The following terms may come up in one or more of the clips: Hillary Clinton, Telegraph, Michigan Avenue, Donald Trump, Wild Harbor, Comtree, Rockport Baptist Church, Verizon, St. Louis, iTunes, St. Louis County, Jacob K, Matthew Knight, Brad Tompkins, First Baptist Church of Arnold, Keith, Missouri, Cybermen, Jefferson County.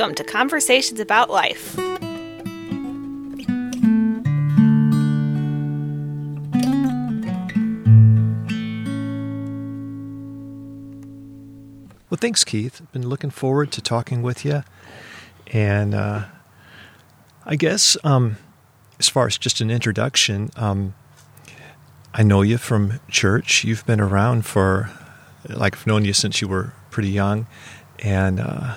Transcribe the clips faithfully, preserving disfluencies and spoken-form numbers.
Welcome to Conversations About Life. Well, thanks, Keith. Been looking forward to talking with you. And uh, I guess um, as far as just an introduction, um, I know you from church. You've been around for, like, I've known you since you were pretty young. And uh,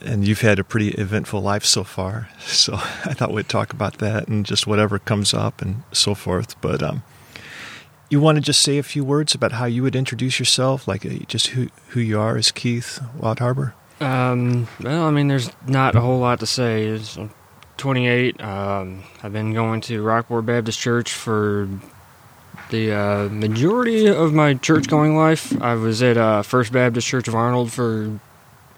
and you've had a pretty eventful life so far. So I thought we'd talk about that and just whatever comes up and so forth. But um, you want to just say a few words about how you would introduce yourself, like just who, who you are as Keith Wild Harbor? Um, well, I mean, there's not a whole lot to say. It's, I'm twenty-eight. Um, I've been going to Rockport Baptist Church for the uh, majority of my church-going life. I was at uh, First Baptist Church of Arnold for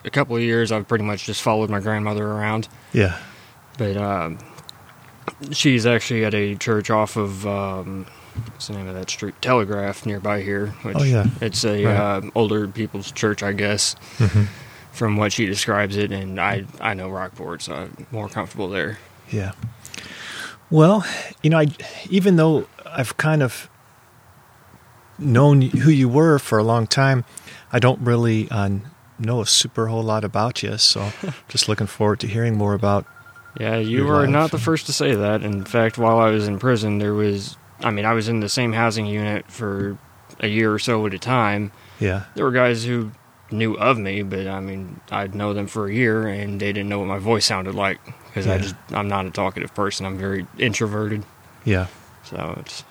a couple of years. I've pretty much just followed my grandmother around. Yeah. But um, she's actually at a church off of, um, what's the name of that street? Telegraph, nearby here. Which oh, yeah. It's a right. uh, older people's church, I guess, mm-hmm. from what she describes it. And I, I know Rockport, so I'm more comfortable there. Yeah. Well, you know, I, even though I've kind of known who you were for a long time, I don't really uh, know a super whole lot about you, so just looking forward to hearing more about. Yeah, you were not the first to say that. In fact, while I was in prison, there was, I mean, I was in the same housing unit for a year or so at a time. Yeah. There were guys who knew of me, but I mean, I'd know them for a year, and they didn't know what my voice sounded like, because yeah. I just, I'm not a talkative person. I'm very introverted. Yeah. So it's...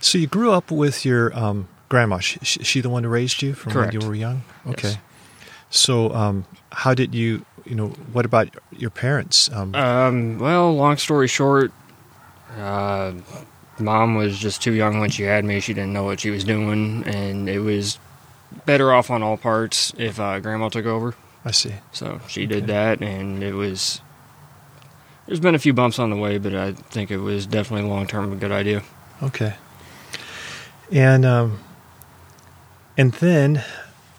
So you grew up with your um, grandma. She, she the one who raised you from Correct. When you were young? Okay. Yes. So um, how did you, you know, what about your parents? Um, um, well, long story short, uh, Mom was just too young when she had me. She didn't know what she was doing, and it was better off on all parts if uh, Grandma took over. I see. So she okay. did that, and it was, there's been a few bumps on the way, but I think it was definitely long-term a good idea. Okay. And um, and then,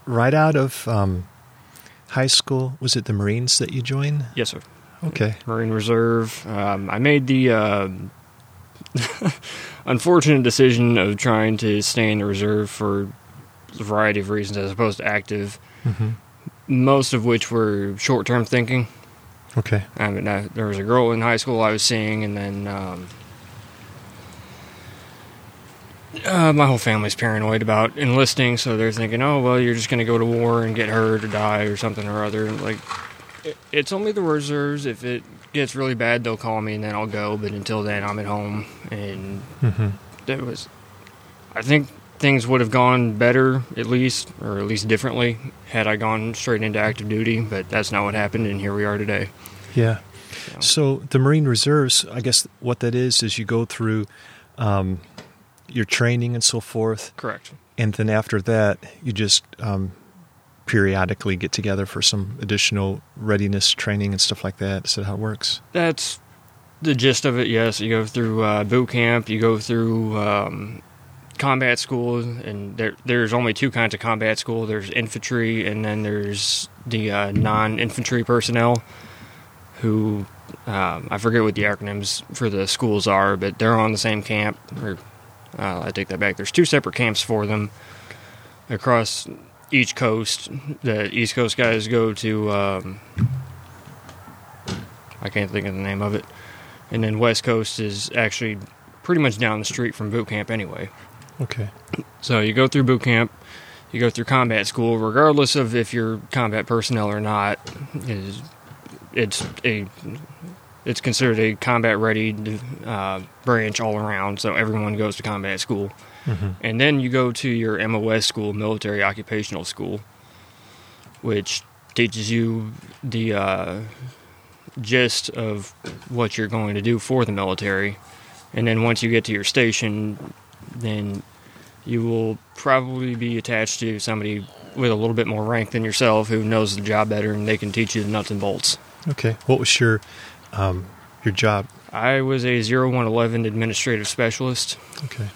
right out of um, high school, was it the Marines that you joined? Yes, sir. Okay. Marine Reserve. Um, I made the uh, unfortunate decision of trying to stay in the Reserve for a variety of reasons, as opposed to active, mm-hmm. most of which were short-term thinking. Okay. I mean, I, there was a girl in high school I was seeing, and then... Um, Uh, my whole family's paranoid about enlisting, so they're thinking, oh, well, you're just going to go to war and get hurt or die or something or other. Like, it, it's only the reserves. If it gets really bad, they'll call me, and then I'll go. But until then, I'm at home. And mm-hmm. that was, I think things would have gone better, at least, or at least differently, had I gone straight into active duty. But that's not what happened, and here we are today. Yeah. So, so the Marine Reserves, I guess what that is, is you go through... Um, your training and so forth. Correct. And then after that, you just um, periodically get together for some additional readiness training and stuff like that. Is that how it works? That's the gist of it, yes. You go through uh, boot camp, you go through um, combat school, and there, there's only two kinds of combat school. There's infantry, and then there's the uh, non-infantry personnel who, um, I forget what the acronyms for the schools are, but they're on the same camp, or Uh, I take that back. There's two separate camps for them across each coast. The East Coast guys go to, um, I can't think of the name of it. And then West Coast is actually pretty much down the street from boot camp anyway. Okay. So you go through boot camp, you go through combat school, regardless of if you're combat personnel or not. It's, it's a... It's considered a combat-ready uh, branch all around, so everyone goes to combat school. Mm-hmm. And then you go to your M O S school, Military Occupational School, which teaches you the uh, gist of what you're going to do for the military. And then once you get to your station, then you will probably be attached to somebody with a little bit more rank than yourself who knows the job better, and they can teach you the nuts and bolts. Okay. What was your... Um, your job? I was a zero one eleven administrative specialist. Okay.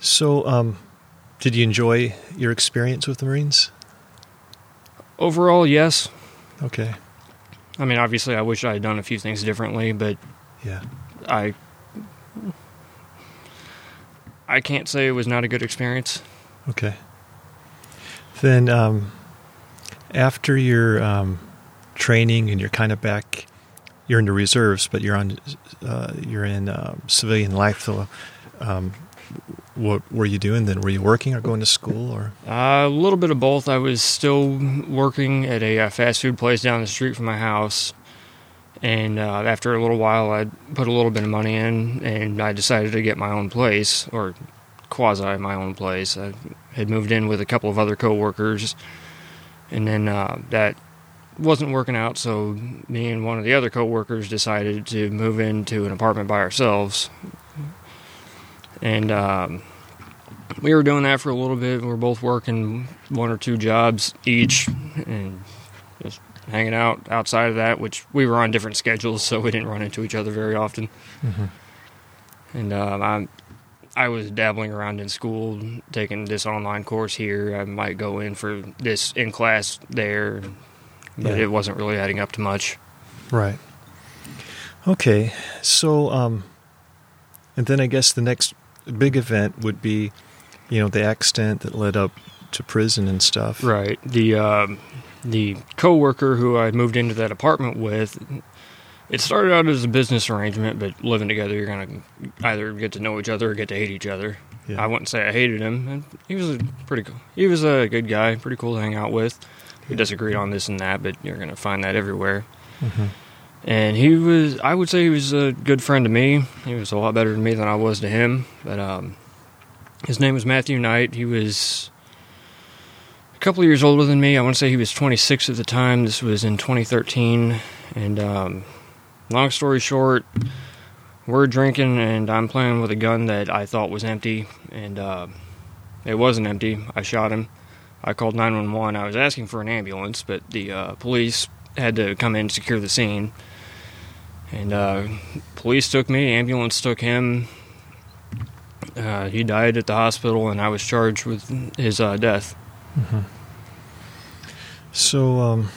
So, um, did you enjoy your experience with the Marines? Overall, yes. Okay. I mean, obviously, I wish I had done a few things differently, but yeah, I I can't say it was not a good experience. Okay. Then um, after your um, training and you're kind of back, you're in the reserves, but you're on uh, you're in uh, civilian life. So, um, what were you doing then? Were you working or going to school or uh, a little bit of both? I was still working at a uh, fast food place down the street from my house, and uh, after a little while, I put a little bit of money in, and I decided to get my own place, or quasi my own place. I had moved in with a couple of other coworkers, and then uh, that wasn't working out. So me and one of the other coworkers decided to move into an apartment by ourselves. And um, we were doing that for a little bit. We were both working one or two jobs each and just hanging out outside of that, which we were on different schedules, so we didn't run into each other very often. Mm-hmm. And um, I I was dabbling around in school, taking this online course here. I might go in for this in class there, but yeah. It wasn't really adding up to much. Right. Okay. So, um, and then I guess the next big event would be, you know, the accident that led up to prison and stuff. Right. The um, the coworker who I moved into that apartment with, it started out as a business arrangement, but living together, you're going to either get to know each other or get to hate each other. Yeah. I wouldn't say I hated him. He was a pretty cool. He was a good guy, pretty cool to hang out with. We disagreed on this and that, but you're going to find that everywhere. Mm-hmm. And he was, I would say he was a good friend to me. He was a lot better to me than I was to him. But um, his name was Matthew Knight. He was a couple of years older than me. I want to say he was twenty-six at the time. This was in twenty thirteen. And um, long story short, we're drinking, and I'm playing with a gun that I thought was empty. And uh, it wasn't empty. I shot him. I called nine one one. I was asking for an ambulance, but the uh, police had to come in and secure the scene. And uh, police took me, ambulance took him. Uh, he died at the hospital, and I was charged with his uh, death. Mm-hmm. So, um,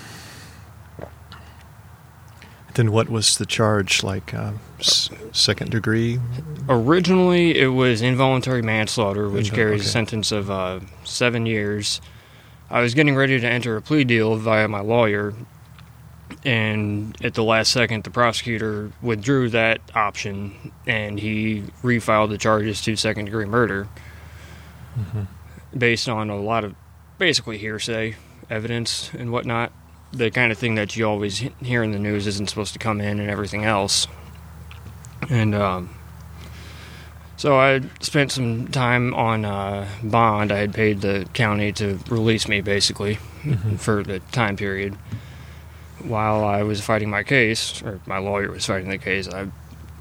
then what was the charge, like uh, s- second degree? Originally, it was involuntary manslaughter, which Invol- carries okay. a sentence of uh, seven years. I was getting ready to enter a plea deal via my lawyer, and at the last second, the prosecutor withdrew that option, and he refiled the charges to second-degree murder mm-hmm. based on a lot of basically hearsay evidence and whatnot. The kind of thing that you always hear in the news isn't supposed to come in and everything else. And um, so I spent some time on uh, bond. I had paid the county to release me, basically, mm-hmm. for the time period. While I was fighting my case, or my lawyer was fighting the case, I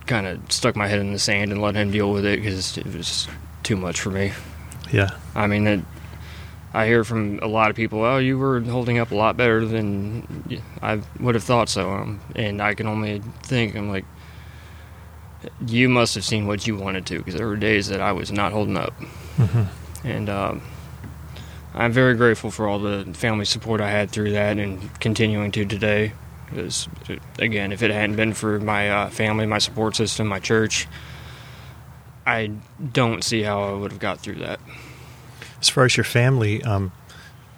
kind of stuck my head in the sand and let him deal with it because it was too much for me. Yeah. I mean, it, I hear from a lot of people, oh, you were holding up a lot better than I would have thought so. Um, and I can only think, I'm like, you must have seen what you wanted to, because there were days that I was not holding up. Mm-hmm. And um I'm very grateful for all the family support I had through that and continuing to today. Because, again, if it hadn't been for my uh, family, my support system, my church, I don't see how I would have got through that. As far as your family, um,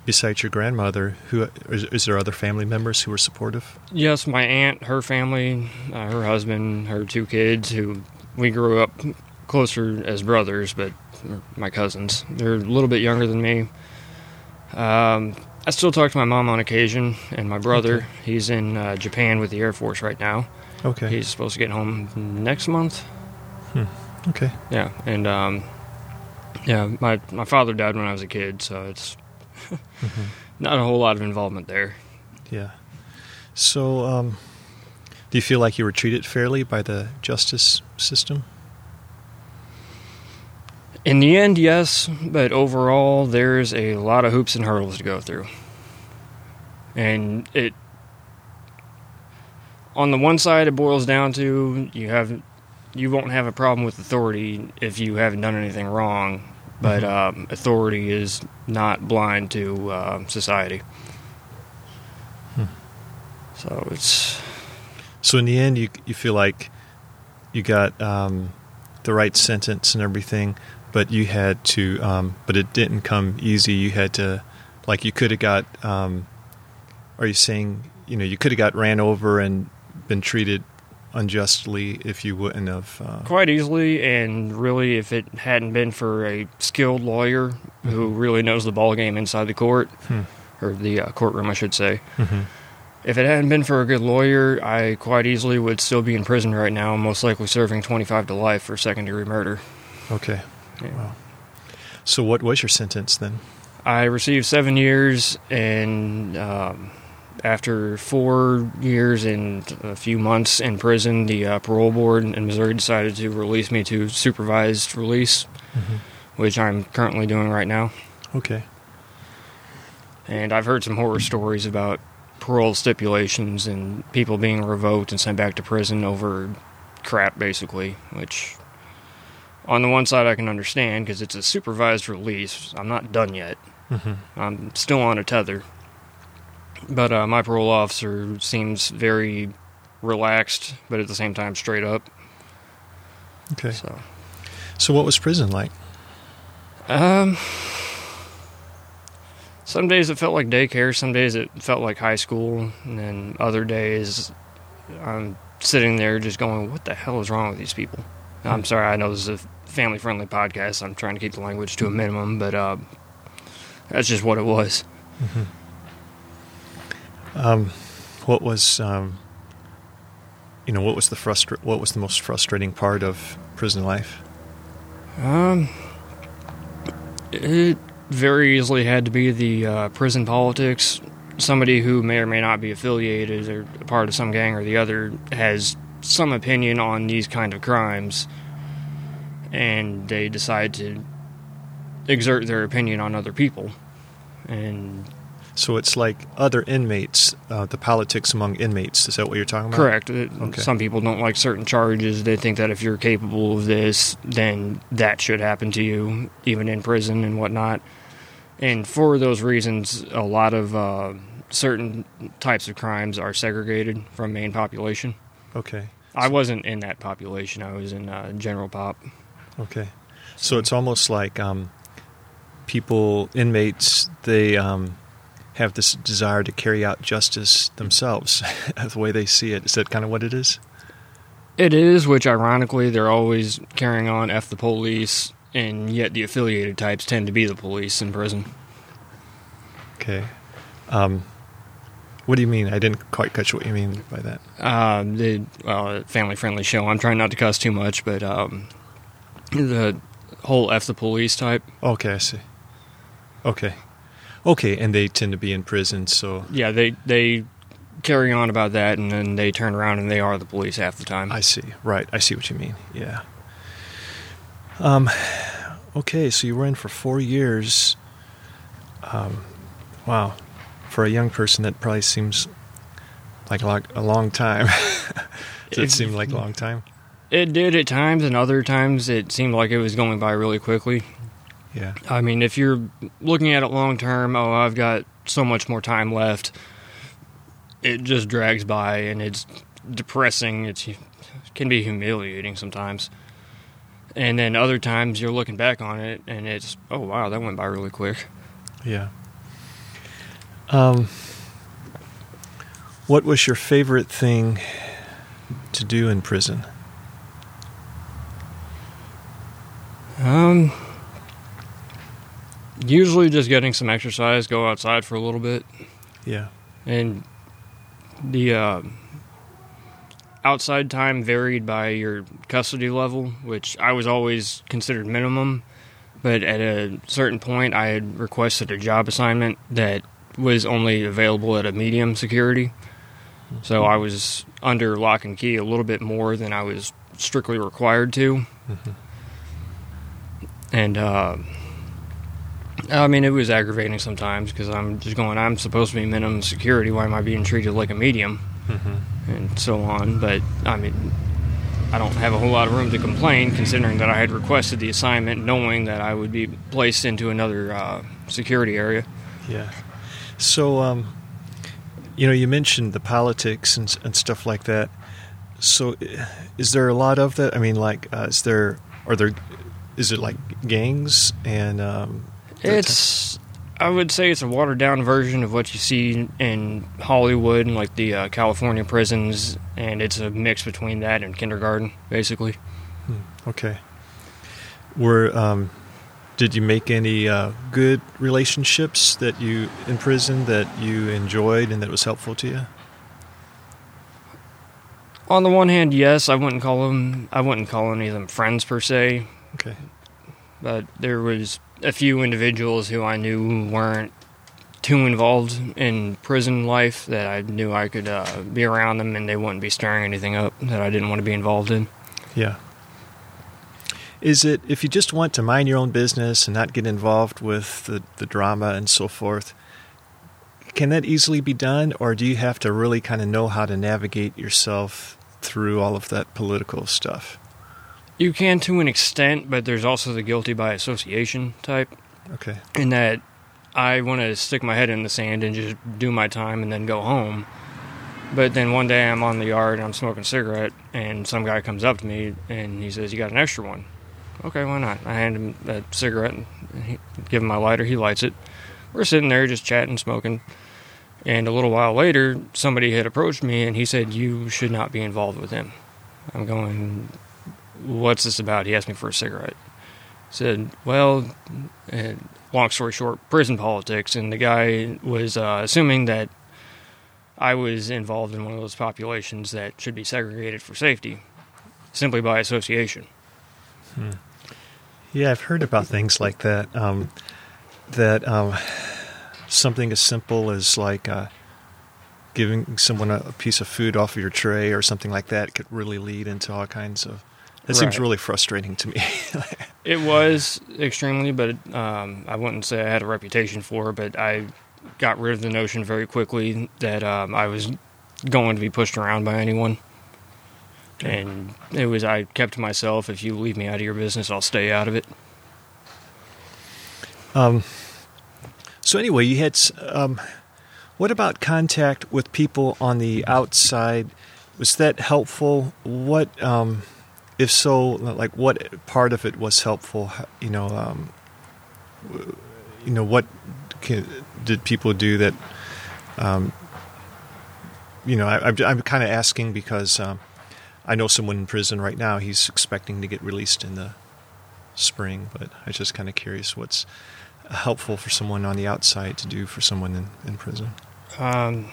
besides your grandmother, who is, is there other family members who were supportive? Yes, my aunt, her family, uh, her husband, her two kids, who we grew up closer as brothers, but my cousins. They're a little bit younger than me. Um, I still talk to my mom on occasion, and my brother. Okay. He's in uh, Japan with the Air Force right now. Okay. He's supposed to get home next month. Hmm. Okay. Yeah, and um, yeah, my my father died when I was a kid, so it's mm-hmm. not a whole lot of involvement there. Yeah. So, um, do you feel like you were treated fairly by the justice system? In the end, yes, but overall, there's a lot of hoops and hurdles to go through. And it, on the one side, it boils down to you have, you won't have a problem with authority if you haven't done anything wrong, but um, authority is not blind to uh, society. Hmm. So it's. So in the end, you you feel like you got um, the right sentence and everything, but you had to, um, but it didn't come easy. You had to, like, you could have got. Um, are you saying you know you could have got ran over and been treated unjustly if you wouldn't have? Uh, Quite easily, and really, if it hadn't been for a skilled lawyer mm-hmm. who really knows the ball game inside the court hmm. or the uh, courtroom, I should say. Mm-hmm. If it hadn't been for a good lawyer, I quite easily would still be in prison right now, most likely serving twenty-five to life for second-degree murder. Okay. Yeah. Wow. So what was your sentence then? I received seven years, and um, after four years and a few months in prison, the uh, parole board in Missouri decided to release me to supervised release, mm-hmm. which I'm currently doing right now. Okay. And I've heard some horror stories about parole stipulations and people being revoked and sent back to prison over crap, basically, which on the one side I can understand because it's a supervised release. I'm not done yet. Mm-hmm. I'm still on a tether. But uh, my parole officer seems very relaxed, but at the same time straight up. Okay. So, so what was prison like? Um... Some days it felt like daycare, some days it felt like high school, and then other days I'm sitting there just going, what the hell is wrong with these people? I'm sorry, I know this is a family-friendly podcast. I'm trying to keep the language to a minimum, but uh, that's just what it was. Mm-hmm. Um, what was, um, you know, what was the frustra- What was the most frustrating part of prison life? Um, it... very easily had to be the uh, prison politics. Somebody who may or may not be affiliated or a part of some gang or the other has some opinion on these kind of crimes, and they decide to exert their opinion on other people. And so it's like other inmates, uh, the politics among inmates. Is that what you're talking about? Correct. Okay. Some people don't like certain charges. They think that if you're capable of this, then that should happen to you, even in prison and whatnot. And for those reasons, a lot of uh, certain types of crimes are segregated from main population. Okay. I wasn't in that population. I was in uh, general pop. Okay. So it's almost like um, people, inmates, they um, have this desire to carry out justice themselves, the way they see it. Is that kind of what it is? It is, which ironically, they're always carrying on F the police. And yet the affiliated types tend to be the police in prison. Okay. Um, what do you mean? I didn't quite catch what you mean by that. Uh, the uh, family-friendly show. I'm trying not to cuss too much, but um, the whole F the police type. Okay, I see. Okay. Okay, and they tend to be in prison, so... Yeah, they, they carry on about that, and then they turn around and they are the police half the time. I see. Right. I see what you mean. Yeah. Um, okay, so you were in for four years. Um, wow. For a young person, that probably seems like a long time. Does it, it seem like a long time? It did at times, and other times it seemed like it was going by really quickly. Yeah. I mean, if you're looking at it long term, oh, I've got so much more time left, it just drags by, and it's depressing. It's, it can be humiliating sometimes. And then other times you're looking back on it, and it's, oh, wow, that went by really quick. Yeah. Um, what was your favorite thing to do in prison? Um, usually just getting some exercise, go outside for a little bit. Yeah. And the... Uh, outside time varied by your custody level, which I was always considered minimum, but at a certain point I had requested a job assignment that was only available at a medium security. So I was under lock and key a little bit more than I was strictly required to. Mm-hmm. And, uh, I mean, it was aggravating sometimes because I'm just going, I'm supposed to be minimum security. Why am I being treated like a medium? Mm-hmm. And so on, but I mean, I don't have a whole lot of room to complain considering that I had requested the assignment knowing that I would be placed into another uh, security area. Yeah. So um, You know, you mentioned the politics and, and stuff like that. So is there a lot of that? I mean, like, uh, is there, are there, is it like gangs and... Um, it's, type? I would say it's a watered-down version of what you see in Hollywood and, like, the uh, California prisons, and it's a mix between that and kindergarten, basically. Hmm. Okay. Were, um, did you make any uh, good relationships that you in prison that you enjoyed and that was helpful to you? On the one hand, yes, I wouldn't call them. I wouldn't call any of them friends per se. Okay, but there was a few individuals who I knew weren't too involved in prison life that I knew I could uh, be around them and they wouldn't be stirring anything up that I didn't want to be involved in. Yeah. Is it, if you just want to mind your own business and not get involved with the, the drama and so forth, can that easily be done, or do you have to really kind of know how to navigate yourself through all of that political stuff? You can to an extent, but there's also the guilty by association type. Okay. In that I want to stick my head in the sand and just do my time and then go home. But then one day I'm on the yard and I'm smoking a cigarette, and some guy comes up to me and he says, "You got an extra one?" Okay, why not? I hand him that cigarette and he, give him my lighter. He lights it. We're sitting there just chatting, smoking. And a little while later, somebody had approached me and he said, "You should not be involved with him." I'm going, "What's this about?" He asked me for a cigarette. I said, well, long story short, prison politics. And the guy was uh, assuming that I was involved in one of those populations that should be segregated for safety, simply by association. Hmm. Yeah, I've heard about things like that. Um, that um, something as simple as like uh, giving someone a, a piece of food off of your tray or something like that could really lead into all kinds of... That right. Seems really frustrating to me. It was extremely, but um, I wouldn't say I had a reputation for it, but I got rid of the notion very quickly that um, I was going to be pushed around by anyone. And it was, I kept to myself, if you leave me out of your business, I'll stay out of it. Um. So anyway, you had, um, what about contact with people on the outside? Was that helpful? What, um, if so, like what part of it was helpful? You know, um, you know, what can, did people do that, um, you know, I, I'm, I'm kind of asking because, um, I know someone in prison right now. He's expecting to get released in the spring, but I was just kind of curious what's helpful for someone on the outside to do for someone in, in prison. Um,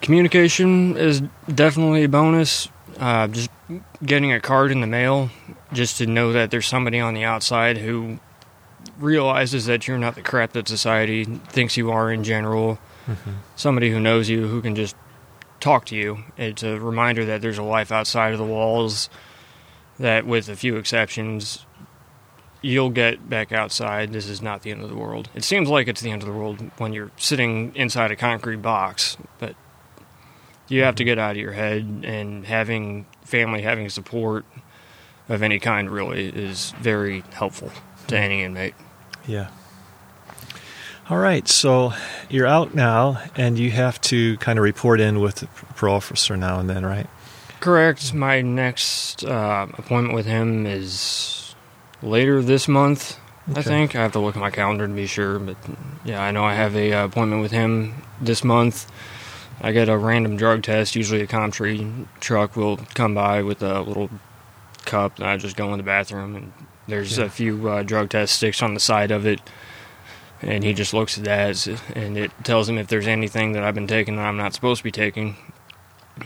communication is definitely a bonus. Uh, just getting a card in the mail just to know that there's somebody on the outside who realizes that you're not the crap that society thinks you are in general. Mm-hmm. Somebody who knows you, who can just talk to you. It's a reminder that there's a life outside of the walls, that with a few exceptions, you'll get back outside. This is not the end of the world. It seems like it's the end of the world when you're sitting inside a concrete box, but you have to get out of your head, and having family, having support of any kind really is very helpful to any inmate. Yeah. All right, so you're out now, and you have to kind of report in with the parole officer now and then, right? Correct. My next uh, appointment with him is later this month, okay. I think. I have to look at my calendar to be sure, but yeah, I know I have a uh, appointment with him this month. I get a random drug test. Usually a Comtree truck will come by with a little cup, and I just go in the bathroom, and there's yeah. a few uh, drug test sticks on the side of it. And he just looks at that, and it tells him if there's anything that I've been taking that I'm not supposed to be taking.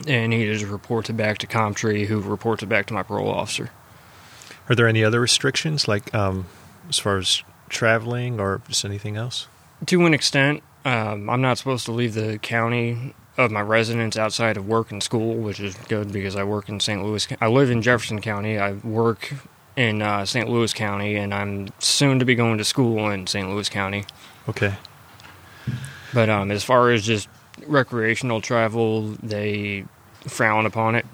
And he just reports it back to Comtree, who reports it back to my parole officer. Are there any other restrictions, like um, as far as traveling or just anything else? To an extent. Um, I'm not supposed to leave the county of my residence outside of work and school, which is good because I work in Saint Louis. I live in Jefferson County. I work... in uh, Saint Louis County, and I'm soon to be going to school in Saint Louis County. Okay. But um, as far as just recreational travel, they frown upon it.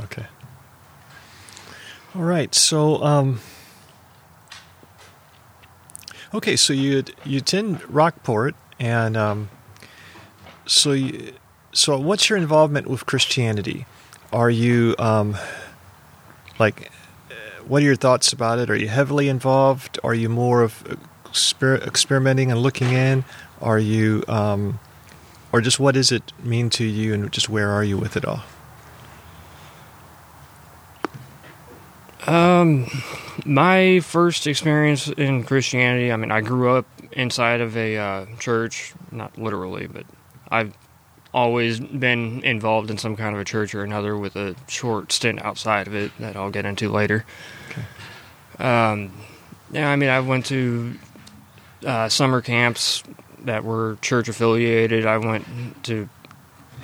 Okay. All right. So, um, okay. So you you attend Rockport, and um, so you, So what's your involvement with Christianity? Are you, um, like, what are your thoughts about it? Are you heavily involved? Are you more of exper- experimenting and looking in? Are you, um, or just what does it mean to you, and just where are you with it all? Um, my first experience in Christianity, I mean, I grew up inside of a uh, church, not literally, but I've always been involved in some kind of a church or another, with a short stint outside of it that I'll get into later. Okay. Um, yeah, I mean, I went to uh, summer camps that were church affiliated. I went to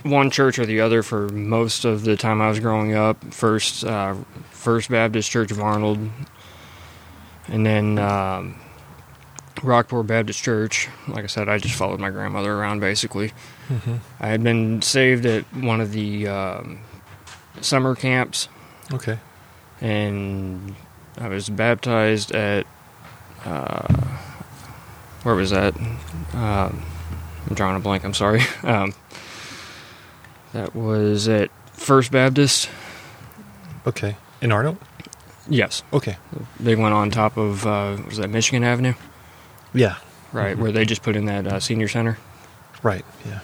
one church or the other for most of the time I was growing up. First, uh, First Baptist Church of Arnold, and then um, Rockport Baptist Church. Like I said, I just followed my grandmother around, basically. Mm-hmm. I had been saved at one of the um, summer camps. Okay. And I was baptized at, uh, where was that? Uh, I'm drawing a blank, I'm sorry. Um, That was at First Baptist. Okay. In Arnold? Yes. Okay. They went on top of, uh, was that Michigan Avenue? Yeah. Right, mm-hmm. Where they just put in that uh, senior center. Right, yeah.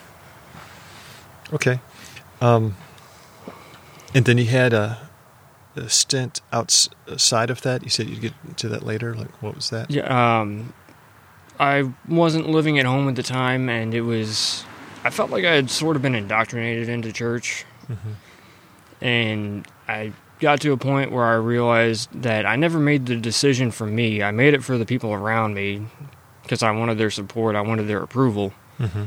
Okay. Um, and then you had a, a stint outside of that? You said you'd get to that later? Like, what was that? Yeah. Um, I wasn't living at home at the time, and it was... I felt like I had sort of been indoctrinated into church, mm-hmm. and I got to a point where I realized that I never made the decision for me. I made it for the people around me because I wanted their support. I wanted their approval. Mm-hmm.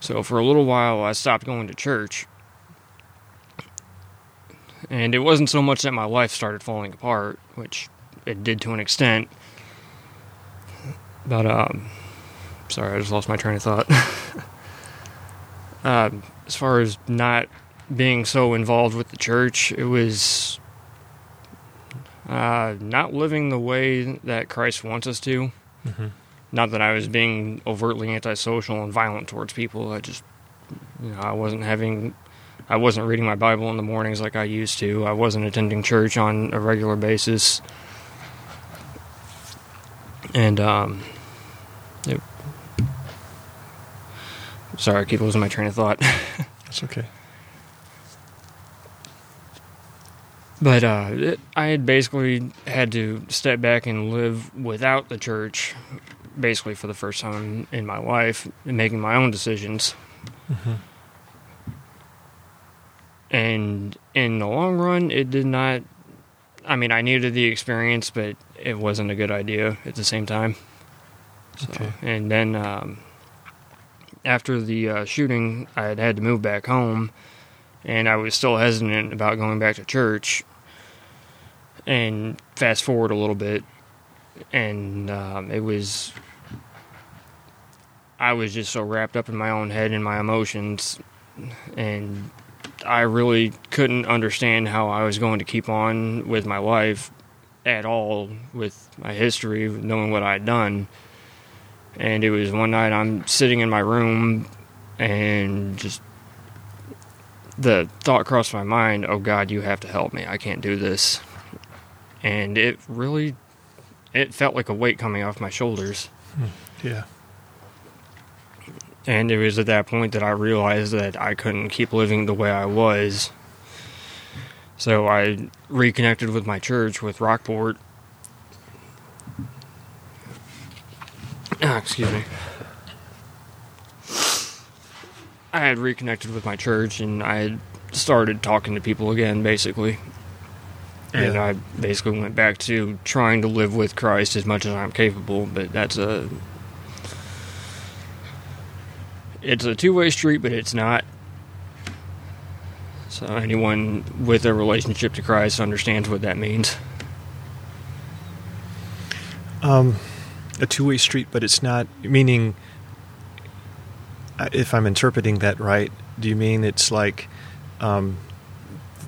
So for a little while, I stopped going to church, and it wasn't so much that my life started falling apart, which it did to an extent, but, um, sorry, I just lost my train of thought. Uh, as far as not being so involved with the church, it was uh, not living the way that Christ wants us to. Mm-hmm. Not that I was being overtly antisocial and violent towards people. I just, you know, I wasn't having, I wasn't reading my Bible in the mornings like I used to. I wasn't attending church on a regular basis. And, um, it Sorry, I keep losing my train of thought. That's okay. But uh, it, I had basically had to step back and live without the church, basically for the first time in my life, and making my own decisions. Mm-hmm. And in the long run, it did not... I mean, I needed the experience, but it wasn't a good idea at the same time. So, okay. And then... Um, After the uh, shooting, I had had to move back home, and I was still hesitant about going back to church. And fast forward a little bit, and um, it was... I was just so wrapped up in my own head and my emotions, and I really couldn't understand how I was going to keep on with my life at all, with my history, knowing what I had done. And it was one night I'm sitting in my room, and just the thought crossed my mind, oh God, you have to help me. I can't do this. And it really, it felt like a weight coming off my shoulders. Yeah. And it was at that point that I realized that I couldn't keep living the way I was. So I reconnected with my church, with Rockport. Ah, excuse me. I had reconnected with my church, and I had started talking to people again, basically. Yeah. And I basically went back to trying to live with Christ as much as I'm capable, but that's a... It's a two-way street, but it's not. So anyone with a relationship to Christ understands what that means. Um... A two-way street, but it's not, meaning, if I'm interpreting that right, do you mean it's like um,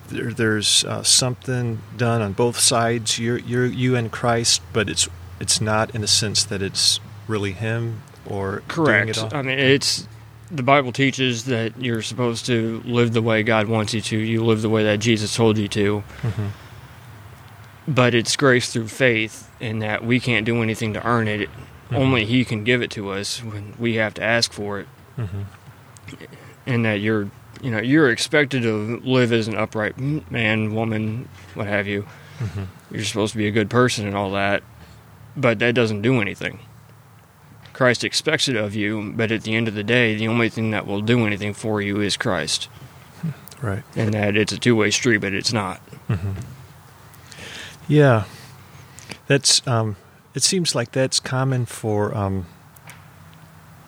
there, there's uh, something done on both sides, you're, you're, you and Christ, but it's it's not in the sense that it's really him or... Correct. Doing it all? I mean, it's the Bible teaches that you're supposed to live the way God wants you to. You live the way that Jesus told you to. Mm-hmm. But it's grace through faith, in that we can't do anything to earn it. Mm-hmm. Only He can give it to us when we have to ask for it. Mm-hmm. And that you're, you know, you're expected to live as an upright man, woman, what have you. Mm-hmm. You're supposed to be a good person and all that, but that doesn't do anything. Christ expects it of you, but at the end of the day, the only thing that will do anything for you is Christ. Right. And that it's a two-way street, but it's not. Mm-hmm. Yeah. That's. Um, it seems like that's common for um,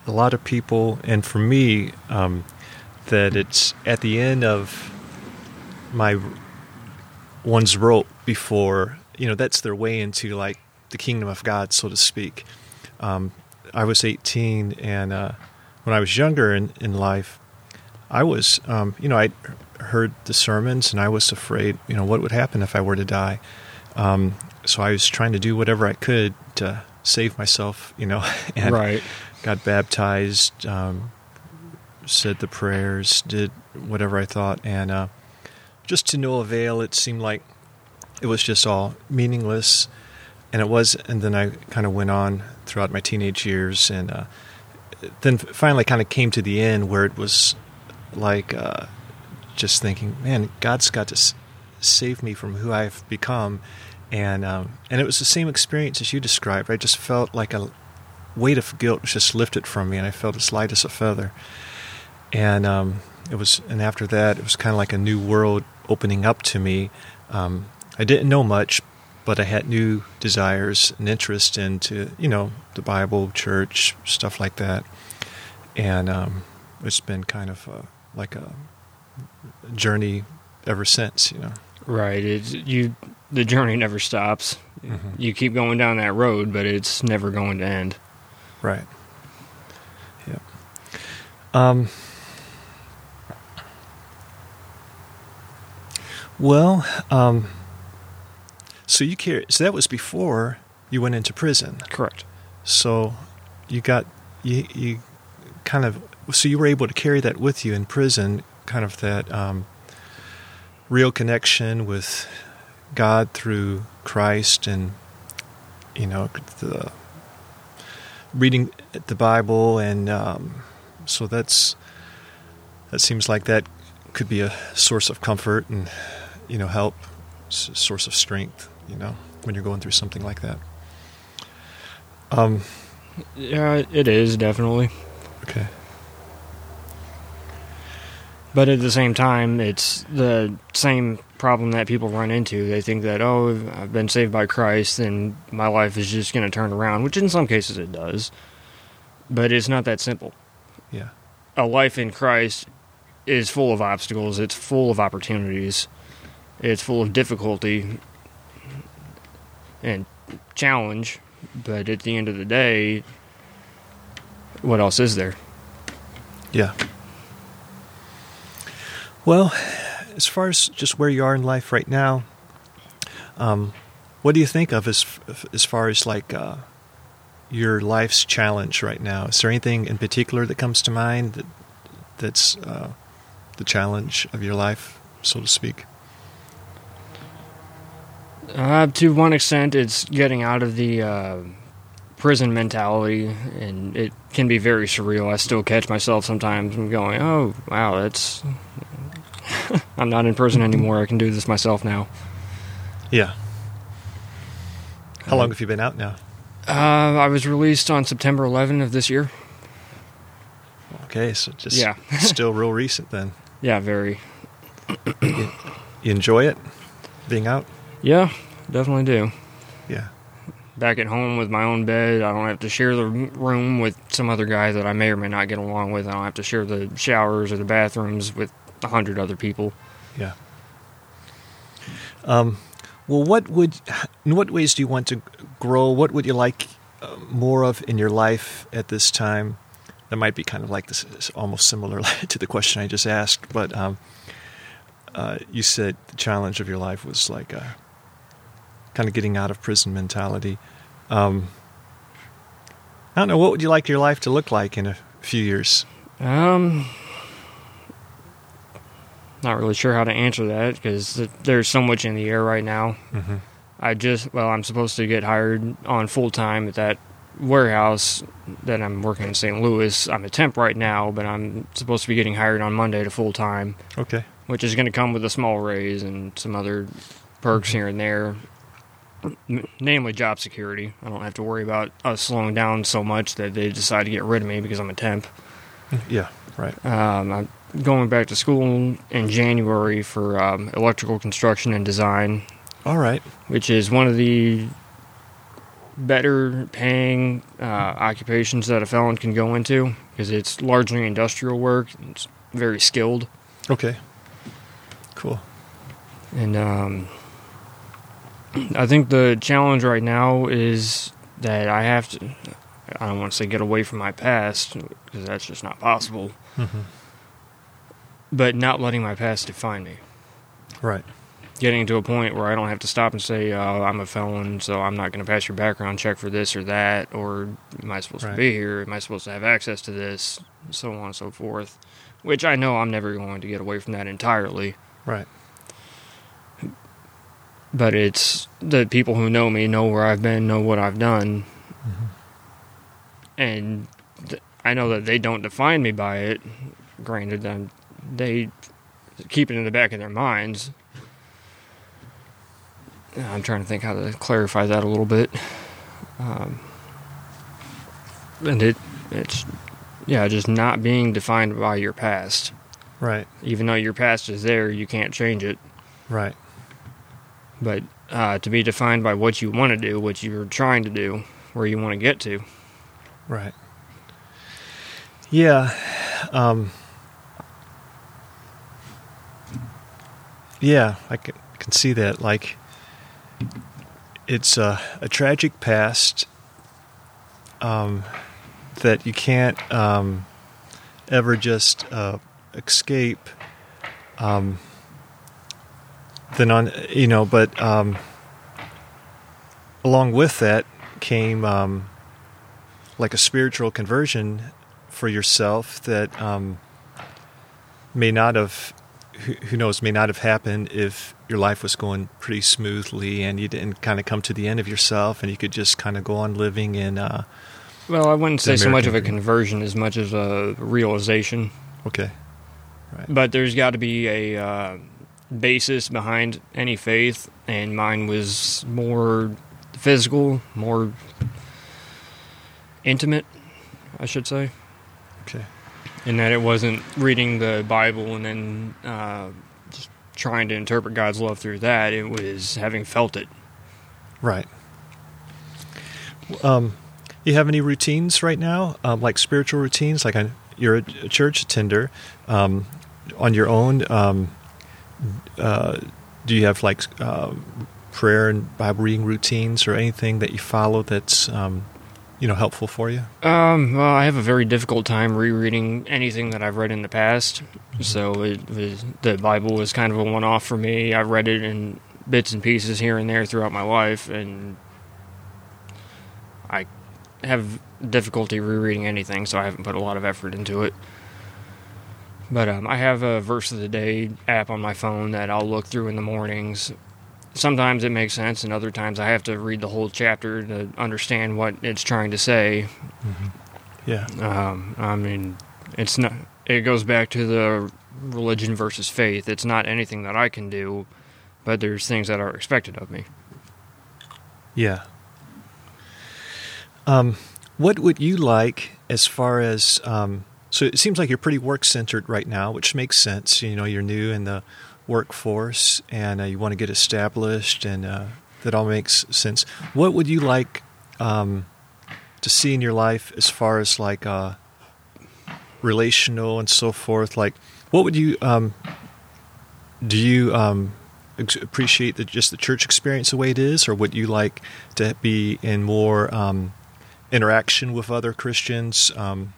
a lot of people, and for me, um, that it's at the end of my one's rope before, you know, that's their way into, like, the kingdom of God, so to speak. Um, I was eighteen, and uh, when I was younger in, in life, I was, um, you know, I heard the sermons, and I was afraid, you know, what would happen if I were to die? Um, so I was trying to do whatever I could to save myself, you know, and right. got baptized, um, said the prayers, did whatever I thought, and uh, just to no avail. It seemed like it was just all meaningless, and it was, and then I kind of went on throughout my teenage years, and uh, then finally kind of came to the end where it was like uh, just thinking, man, God's got to s- save me from who I've become, and um, and it was the same experience as you described. I just felt like a weight of guilt was just lifted from me, and I felt as light as a feather, and um, it was, and after that, it was kind of like a new world opening up to me. Um, I didn't know much, but I had new desires and interest into, you know, the Bible, church, stuff like that. And um, it's been kind of a, like a journey ever since, you know. Right. It's, you, the journey never stops. Mm-hmm. You keep going down that road, but it's never going to end. Right. Yeah. Um. Well, um, so you carry, so that was before you went into prison. Correct. So you got, you, you kind of, so you were able to carry that with you in prison, kind of that um, real connection with God through Christ, and, you know, the reading the Bible, and um, so that's, that seems like that could be a source of comfort and, you know, help, source of strength, you know, when you're going through something like that. Um, yeah, it is, definitely. Okay. But at the same time, it's the same problem that people run into. They think that, oh, I've been saved by Christ, and my life is just going to turn around, which in some cases it does. But it's not that simple. Yeah. A life in Christ is full of obstacles. It's full of opportunities. It's full of difficulty and challenge, but at the end of the day, what else is there? Yeah. Well, as far as just where you are in life right now, um, what do you think of as as far as like uh, your life's challenge right now? Is there anything in particular that comes to mind that that's uh, the challenge of your life, so to speak? Uh, to one extent, it's getting out of the uh, prison mentality, and it can be very surreal. I still catch myself sometimes and going, oh, wow, that's... I'm not in prison anymore. I can do this myself now. Yeah. How um, long have you been out now? Uh, I was released on September eleventh of this year. Okay, so just yeah. still real recent then. Yeah, very. you, you enjoy it, being out? Yeah, definitely do. Yeah. Back at home with my own bed, I don't have to share the room with some other guy that I may or may not get along with. I don't have to share the showers or the bathrooms with a hundred other people. Yeah. Um, well, what would, in what ways do you want to grow? What would you like uh, more of in your life at this time? That might be kind of like this, it's almost similar to the question I just asked, but um, uh, you said the challenge of your life was like a kind of getting out of prison mentality. Um, I don't know, what would you like your life to look like in a few years? Um, not really sure how to answer that because there's so much in the air right now. Mm-hmm. I just, well, I'm supposed to get hired on full-time at that warehouse that I'm working in Saint Louis. I'm a temp right now, but I'm supposed to be getting hired on Monday to full-time. Okay. Which is going to come with a small raise and some other perks here and there, N- namely job security. I don't have to worry about us slowing down so much that they decide to get rid of me because I'm a temp. Yeah, right. Um, I'm going back to school in January for um, electrical construction and design. All right. Which is one of the better paying uh, occupations that a felon can go into because it's largely industrial work. And it's very skilled. Okay. Cool. And um, I think the challenge right now is that I have to, I don't want to say get away from my past because that's just not possible, mm-hmm. but not letting my past define me. Right. Getting to a point where I don't have to stop and say, uh, I'm a felon, so I'm not going to pass your background check for this or that, or am I supposed right. to be here? Am I supposed to have access to this? So on and so forth. Which I know I'm never going to get away from that entirely. Right. But it's the people who know me, know where I've been, know what I've done. Mm-hmm. And th- I know that they don't define me by it. Granted, I'm, they keep it in the back of their minds. I'm trying to think how to clarify that a little bit. Um, and it it's... Yeah, just not being defined by your past. Right. Even though your past is there, you can't change it. Right. But uh, to be defined by what you want to do, what you're trying to do, where you want to get to. Right. Yeah. Um, yeah, I can, can see that. Like, it's a, a tragic past. Um. That you can't um, ever just uh, escape. Um, then on, you know, but um, along with that came um, like a spiritual conversion for yourself that um, may not have, who knows, may not have happened if your life was going pretty smoothly and you didn't kind of come to the end of yourself and you could just kind of go on living in. Uh, Well, I wouldn't say so much of a conversion as much as a realization. Okay. Right. But there's got to be a uh, basis behind any faith, and mine was more physical, more intimate, I should say. Okay. In that it wasn't reading the Bible and then uh, just trying to interpret God's love through that. It was having felt it. Right. Um. You have any routines right now, um, like spiritual routines? Like a, you're a church attender um, on your own. Um, uh, do you have like uh, prayer and Bible reading routines or anything that you follow that's um, you know helpful for you? Um, well, I have a very difficult time rereading anything that I've read in the past. Mm-hmm. So it was, the Bible was kind of a one-off for me. I've read it in bits and pieces here and there throughout my life, and I. have difficulty rereading anything, so I haven't put a lot of effort into it. But um, I have a verse of the day app on my phone that I'll look through in the mornings. Sometimes it makes sense, and other times I have to read the whole chapter to understand what it's trying to say. Mm-hmm. Yeah. Um, I mean, it's not. It goes back to the religion versus faith. It's not anything that I can do, but there's things that are expected of me. Yeah. Um, what would you like as far as, um, so it seems like you're pretty work-centered right now, which makes sense. You know, you're new in the workforce and uh, you want to get established and uh, that all makes sense. What would you like um, to see in your life as far as like uh, relational and so forth? Like, what would you, um, do you... Um, appreciate the, just the church experience the way it is, or would you like to be in more um, interaction with other Christians, um,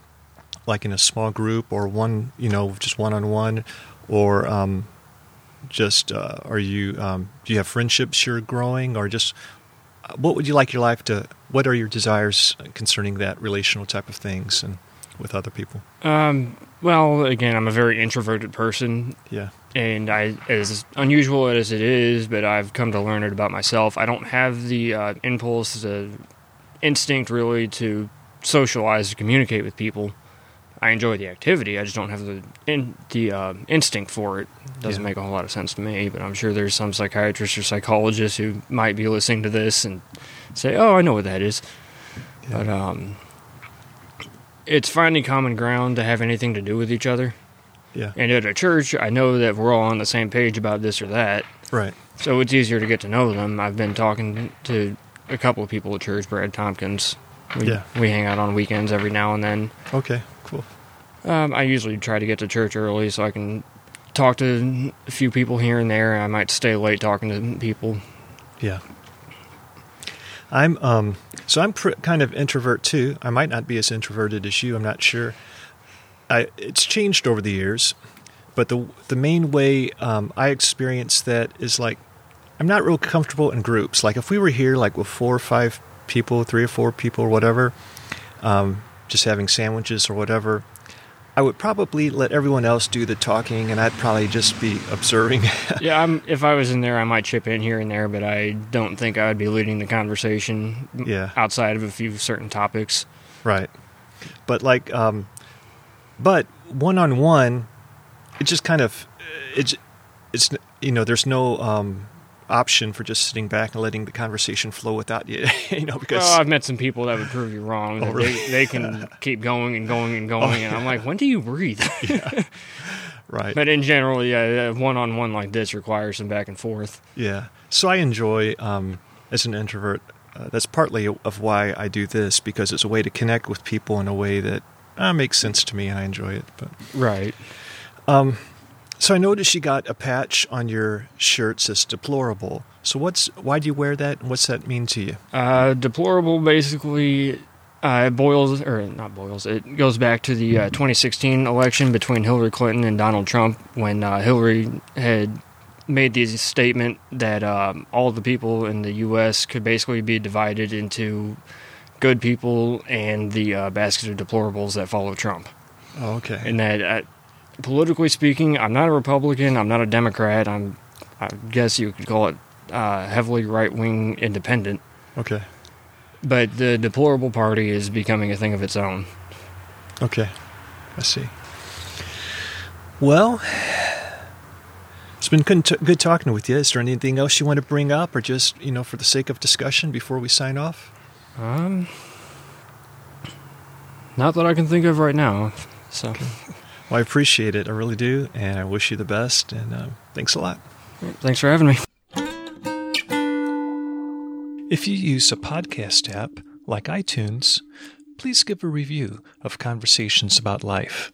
like in a small group or one, you know, just one-on-one, or um, just uh, are you, um, do you have friendships you're growing, or just what would you like your life to, what are your desires concerning that relational type of things? And with other people? Um, well, again, I'm a very introverted person. Yeah. And I, as unusual as it is, but I've come to learn it about myself. I don't have the uh, impulse, the instinct, really, to socialize, to communicate with people. I enjoy the activity. I just don't have the in, the uh, instinct for it. Doesn't yeah. make a whole lot of sense to me, but I'm sure there's some psychiatrist or psychologist who might be listening to this and say, oh, I know what that is. Yeah. But um, it's finding common ground to have anything to do with each other. Yeah. And at a church, I know that we're all on the same page about this or that. Right. So it's easier to get to know them. I've been talking to a couple of people at church, Brad Tompkins. We, yeah. We hang out on weekends every now and then. Okay. Cool. Um, I usually try to get to church early so I can talk to a few people here and there. I might stay late talking to people. Yeah. I'm um, so I'm pr- kind of introvert too. I might not be as introverted as you. I'm not sure. I, it's changed over the years, but the the main way um, I experience that is like I'm not real comfortable in groups. Like if we were here, like with four or five people, three or four people, or whatever. Um, just having sandwiches or whatever, I would probably let everyone else do the talking, and I'd probably just be observing. yeah, I'm, if I was in there, I might chip in here and there, but I don't think I would be leading the conversation yeah. outside of a few certain topics. Right. But, like, um, but one-on-one, it just kind of, it's, it's you know, there's no... Um, option for just sitting back and letting the conversation flow without you, you know, because... Well, I've met some people that would prove you wrong. Oh, really? they, they can keep going and going and going, oh, yeah. and I'm like, when do you breathe? yeah. Right. But in general, yeah, one-on-one like this requires some back and forth. Yeah. So I enjoy, um, as an introvert, uh, that's partly of why I do this, because it's a way to connect with people in a way that uh, makes sense to me, and I enjoy it. But Right. Um... So I noticed you got a patch on your shirt that says deplorable. So what's why do you wear that, and what's that mean to you? Uh, deplorable basically uh, boils, or not boils, it goes back to the uh, twenty sixteen election between Hillary Clinton and Donald Trump, when uh, Hillary had made the statement that um, all the people in the U S could basically be divided into good people and the uh, basket of deplorables that follow Trump. Oh, okay. And that... Uh, politically speaking, I'm not a Republican, I'm not a Democrat, I'm, I guess you could call it uh, heavily right-wing independent. Okay. But the deplorable party is becoming a thing of its own. Okay, I see. Well, it's been good, t- good talking with you. Is there anything else you want to bring up, or just, you know, for the sake of discussion before we sign off? Um, not that I can think of right now, so... Okay. Well, I appreciate it. I really do, and I wish you the best, and uh, thanks a lot. Thanks for having me. If you use a podcast app like iTunes, please give a review of Conversations About Life.